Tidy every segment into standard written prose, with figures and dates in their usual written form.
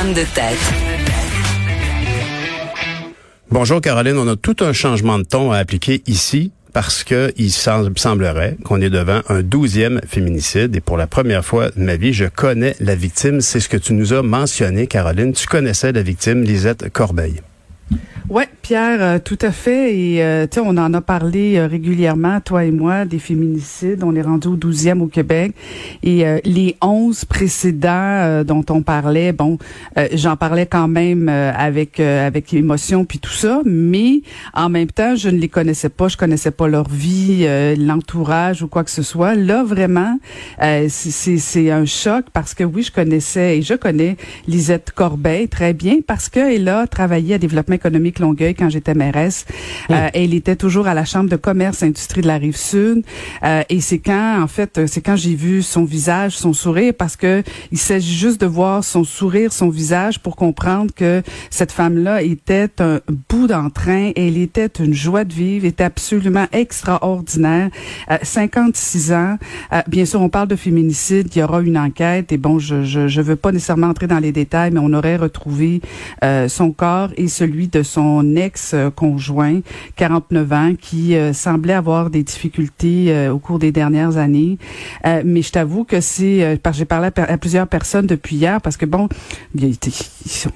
Femme de tête. Bonjour Caroline, on a tout un changement de ton à appliquer ici parce que il semblerait qu'on est devant un 12e féminicide et pour la première fois de ma vie, je connais la victime. C'est ce que tu nous as mentionné, Caroline. Tu connaissais la victime, Lisette Corbeil. Ouais, Pierre, tout à fait. Et tu sais, on en a parlé régulièrement, toi et moi, des féminicides. On est rendu au 12e au Québec. Et les 11 précédents dont on parlait, bon, j'en parlais quand même avec émotion puis tout ça, mais en même temps, je ne les connaissais pas. Je connaissais pas leur vie, l'entourage ou quoi que ce soit. Là, vraiment, c'est un choc parce que oui, je connais Lisette Corbeil très bien parce qu'elle a travaillé à développement économique Longueuil quand j'étais mairesse. Oui. Elle était toujours à la Chambre de commerce industrie de la Rive-Sud. Et c'est quand j'ai vu son visage, son sourire, parce que il s'agit juste de voir son sourire, son visage pour comprendre que cette femme-là était un bout d'entrain. Elle était une joie de vivre, était absolument extraordinaire. 56 ans. Bien sûr, on parle de féminicide. Il y aura une enquête. Et bon, je veux pas nécessairement entrer dans les détails, mais on aurait retrouvé son corps et celui de son ex-conjoint, 49 ans, qui semblait avoir des difficultés au cours des dernières années. Mais je t'avoue que j'ai parlé à plusieurs personnes depuis hier, parce que bon,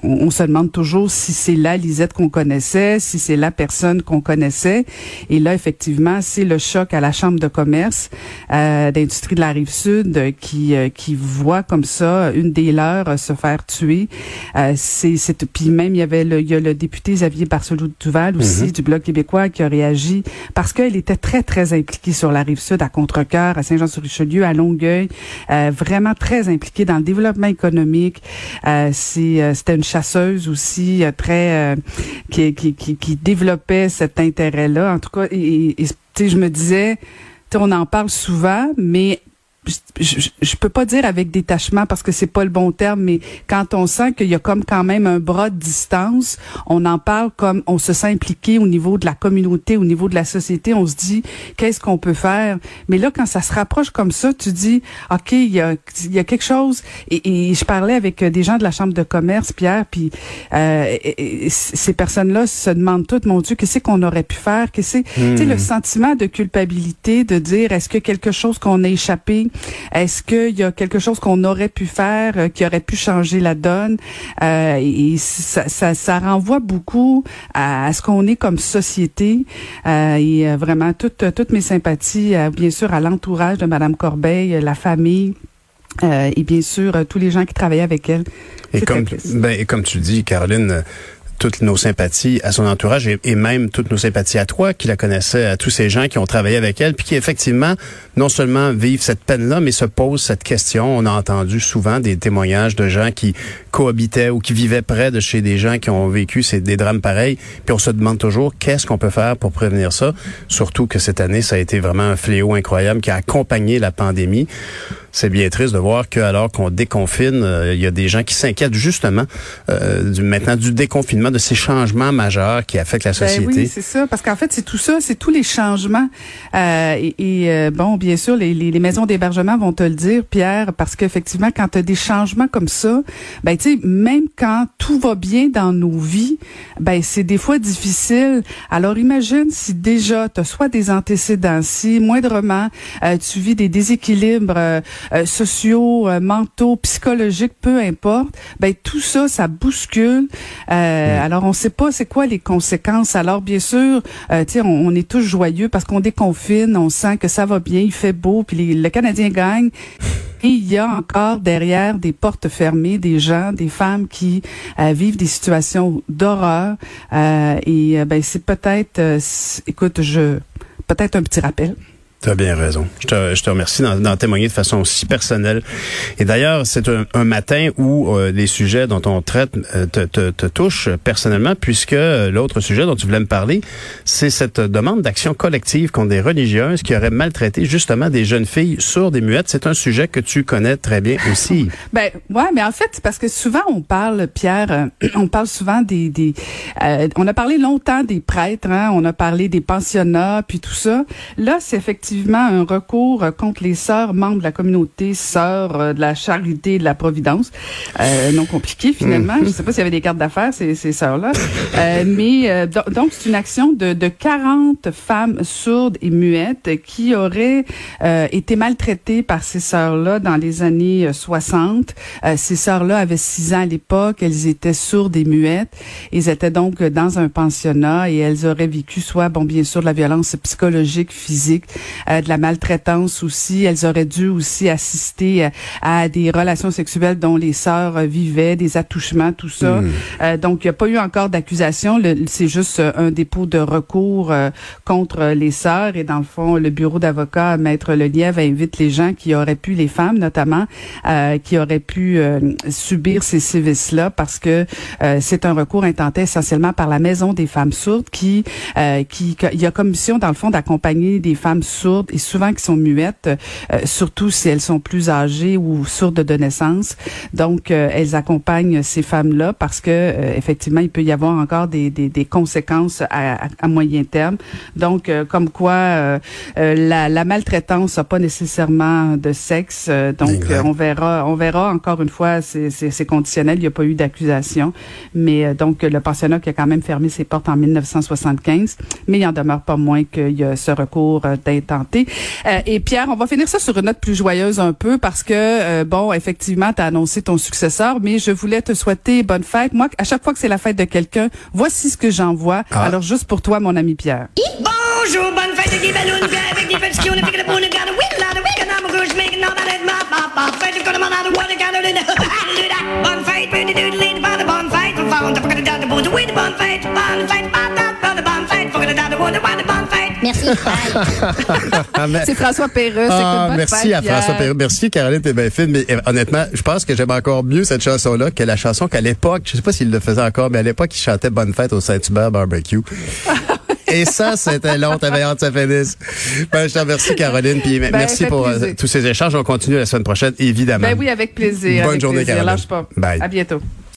on se demande toujours si c'est la Lisette qu'on connaissait, si c'est la personne qu'on connaissait. Et là, effectivement, c'est le choc à la Chambre de commerce d'industrie de la Rive-Sud qui voit comme ça une des leurs se faire tuer. Puis même, il y a le député Xavier Barcelou de Duval aussi, du Bloc québécois, qui a réagi parce qu'elle était très, très impliquée sur la Rive-Sud, à Contrecœur, à Saint-Jean-sur-Richelieu, à Longueuil, vraiment très impliquée dans le développement économique. C'était une chasseuse aussi, qui développait cet intérêt-là. En tout cas, et je me disais, on en parle souvent, mais je peux pas dire avec détachement parce que c'est pas le bon terme, mais quand on sent qu'il y a comme quand même un bras de distance, on en parle comme on se sent impliqué au niveau de la communauté, au niveau de la société, on se dit qu'est-ce qu'on peut faire. Mais là, quand ça se rapproche comme ça, tu dis OK, il y a quelque chose. Et je parlais avec des gens de la Chambre de commerce, Pierre, puis ces personnes-là se demandent toutes, mon Dieu, qu'est-ce qu'on aurait pu faire, tu sais, le sentiment de culpabilité, de dire est-ce que quelque chose qu'on a échappé. Est-ce qu'il y a quelque chose qu'on aurait pu faire, qui aurait pu changer la donne? Et ça renvoie beaucoup à ce qu'on est comme société. Et vraiment, toutes mes sympathies, bien sûr, à l'entourage de Mme Corbeil, la famille. Et bien sûr, tous les gens qui travaillaient avec elle. Et comme tu dis, Caroline, toutes nos sympathies à son entourage et même toutes nos sympathies à toi qui la connaissais, à tous ces gens qui ont travaillé avec elle puis qui effectivement non seulement vivent cette peine-là mais se posent cette question. On a entendu souvent des témoignages de gens qui cohabitaient ou qui vivaient près de chez des gens qui ont vécu des drames pareils puis on se demande toujours qu'est-ce qu'on peut faire pour prévenir ça, surtout que cette année ça a été vraiment un fléau incroyable qui a accompagné la pandémie. C'est bien triste de voir que alors qu'on déconfine, il y a des gens qui s'inquiètent justement du déconfinement, de ces changements majeurs qui affectent la société. Ben oui, c'est ça, parce qu'en fait c'est tout ça, c'est tous les changements. Bon, bien sûr, les maisons d'hébergement vont te le dire, Pierre, parce qu'effectivement quand tu as des changements comme ça, ben tu sais, même quand tout va bien dans nos vies, ben c'est des fois difficile. Alors imagine si déjà tu as soit des antécédents, si moindrement tu vis des déséquilibres sociaux, mentaux, psychologiques, peu importe, ben tout ça, ça bouscule. Alors, on sait pas c'est quoi les conséquences. Alors, bien sûr, tu sais, on est tous joyeux parce qu'on déconfine, on sent que ça va bien, il fait beau, puis le Canadien gagne. Et il y a encore derrière des portes fermées des gens, des femmes qui vivent des situations d'horreur. Ben c'est peut-être, écoute, peut-être un petit rappel. Tu as bien raison. Je te remercie d'en témoigner de façon si personnelle. Et d'ailleurs, c'est un matin où les sujets dont on traite te touchent personnellement, puisque l'autre sujet dont tu voulais me parler, c'est cette demande d'action collective contre des religieuses qui auraient maltraité justement des jeunes filles sourdes et muettes. C'est un sujet que tu connais très bien aussi. Ouais, mais en fait, c'est parce que souvent on parle, Pierre, on parle souvent on a parlé longtemps des prêtres, hein, on a parlé des pensionnats, puis tout ça. Là, c'est effectivement effectivement un recours contre les sœurs membres de la communauté Sœurs de la Charité et de la Providence. Non compliqué, finalement. Je ne sais pas s'il y avait des cartes d'affaires, ces sœurs-là. Mais donc, c'est une action de 40 femmes sourdes et muettes qui auraient été maltraitées par ces sœurs-là dans les années 60. Ces sœurs-là avaient 6 ans à l'époque. Elles étaient sourdes et muettes. Elles étaient donc dans un pensionnat et elles auraient vécu soit, bon, bien sûr, de la violence psychologique, physique, de la maltraitance aussi. Elles auraient dû aussi assister à des relations sexuelles dont les sœurs vivaient, des attouchements, tout ça. Donc, il n'y a pas eu encore d'accusation. C'est juste un dépôt de recours contre les sœurs. Et dans le fond, le bureau d'avocat, Maître Lelievre, invite les gens qui auraient pu, les femmes notamment, qui auraient pu subir ces sévices-là parce que c'est un recours intenté essentiellement par la Maison des femmes sourdes qui il y a comme mission, dans le fond, d'accompagner des femmes sourdes et souvent qui sont muettes, surtout si elles sont plus âgées ou sourdes de naissance. Donc, elles accompagnent ces femmes-là parce que effectivement, il peut y avoir encore des conséquences à moyen terme. Donc, comme quoi la maltraitance n'a pas nécessairement de sexe. Donc, on verra encore une fois, c'est conditionnel. Il n'y a pas eu d'accusation. Mais donc, le pensionnat qui a quand même fermé ses portes en 1975. Mais il en demeure pas moins qu'il y a ce recours d'intenté. Et Pierre, on va finir ça sur une note plus joyeuse un peu parce que, bon, effectivement, tu as annoncé ton successeur, mais je voulais te souhaiter bonne fête. Moi, à chaque fois que c'est la fête de quelqu'un, voici ce que j'envoie. Ah. Alors, juste pour toi, mon ami Pierre. Bonjour, bonne fête de Guy Balloon, avec des fêtes qui ont piqué le boule, got a win, lot of week, and I'm going to make it all that my papa. Fête de Colomane, I want to get it in the hood. Bonne fête, pretty dude, lead by the bonne fête. On va, on t'a pas gagné dans le bout de oui, bonne fête, papa, dans le bonne fête, faut que le dans le bout de oui, bonne fête. Merci. C'est François Perreux. Ah, merci à François Perreux. Merci, Caroline, t'es bien fine. Mais honnêtement, je pense que j'aime encore mieux cette chanson-là que la chanson qu'à l'époque, je sais pas s'il le faisait encore, mais à l'époque, il chantait Bonne fête au Saint-Hubert barbecue. Et ça, c'était long, t'avais hâte que ça finisse. Ben, je te remercie, Caroline, puis merci pour tous ces échanges. On continue la semaine prochaine, évidemment. Ben oui, avec plaisir. Bonne journée, Caroline. Lâche pas. Bye. À bientôt.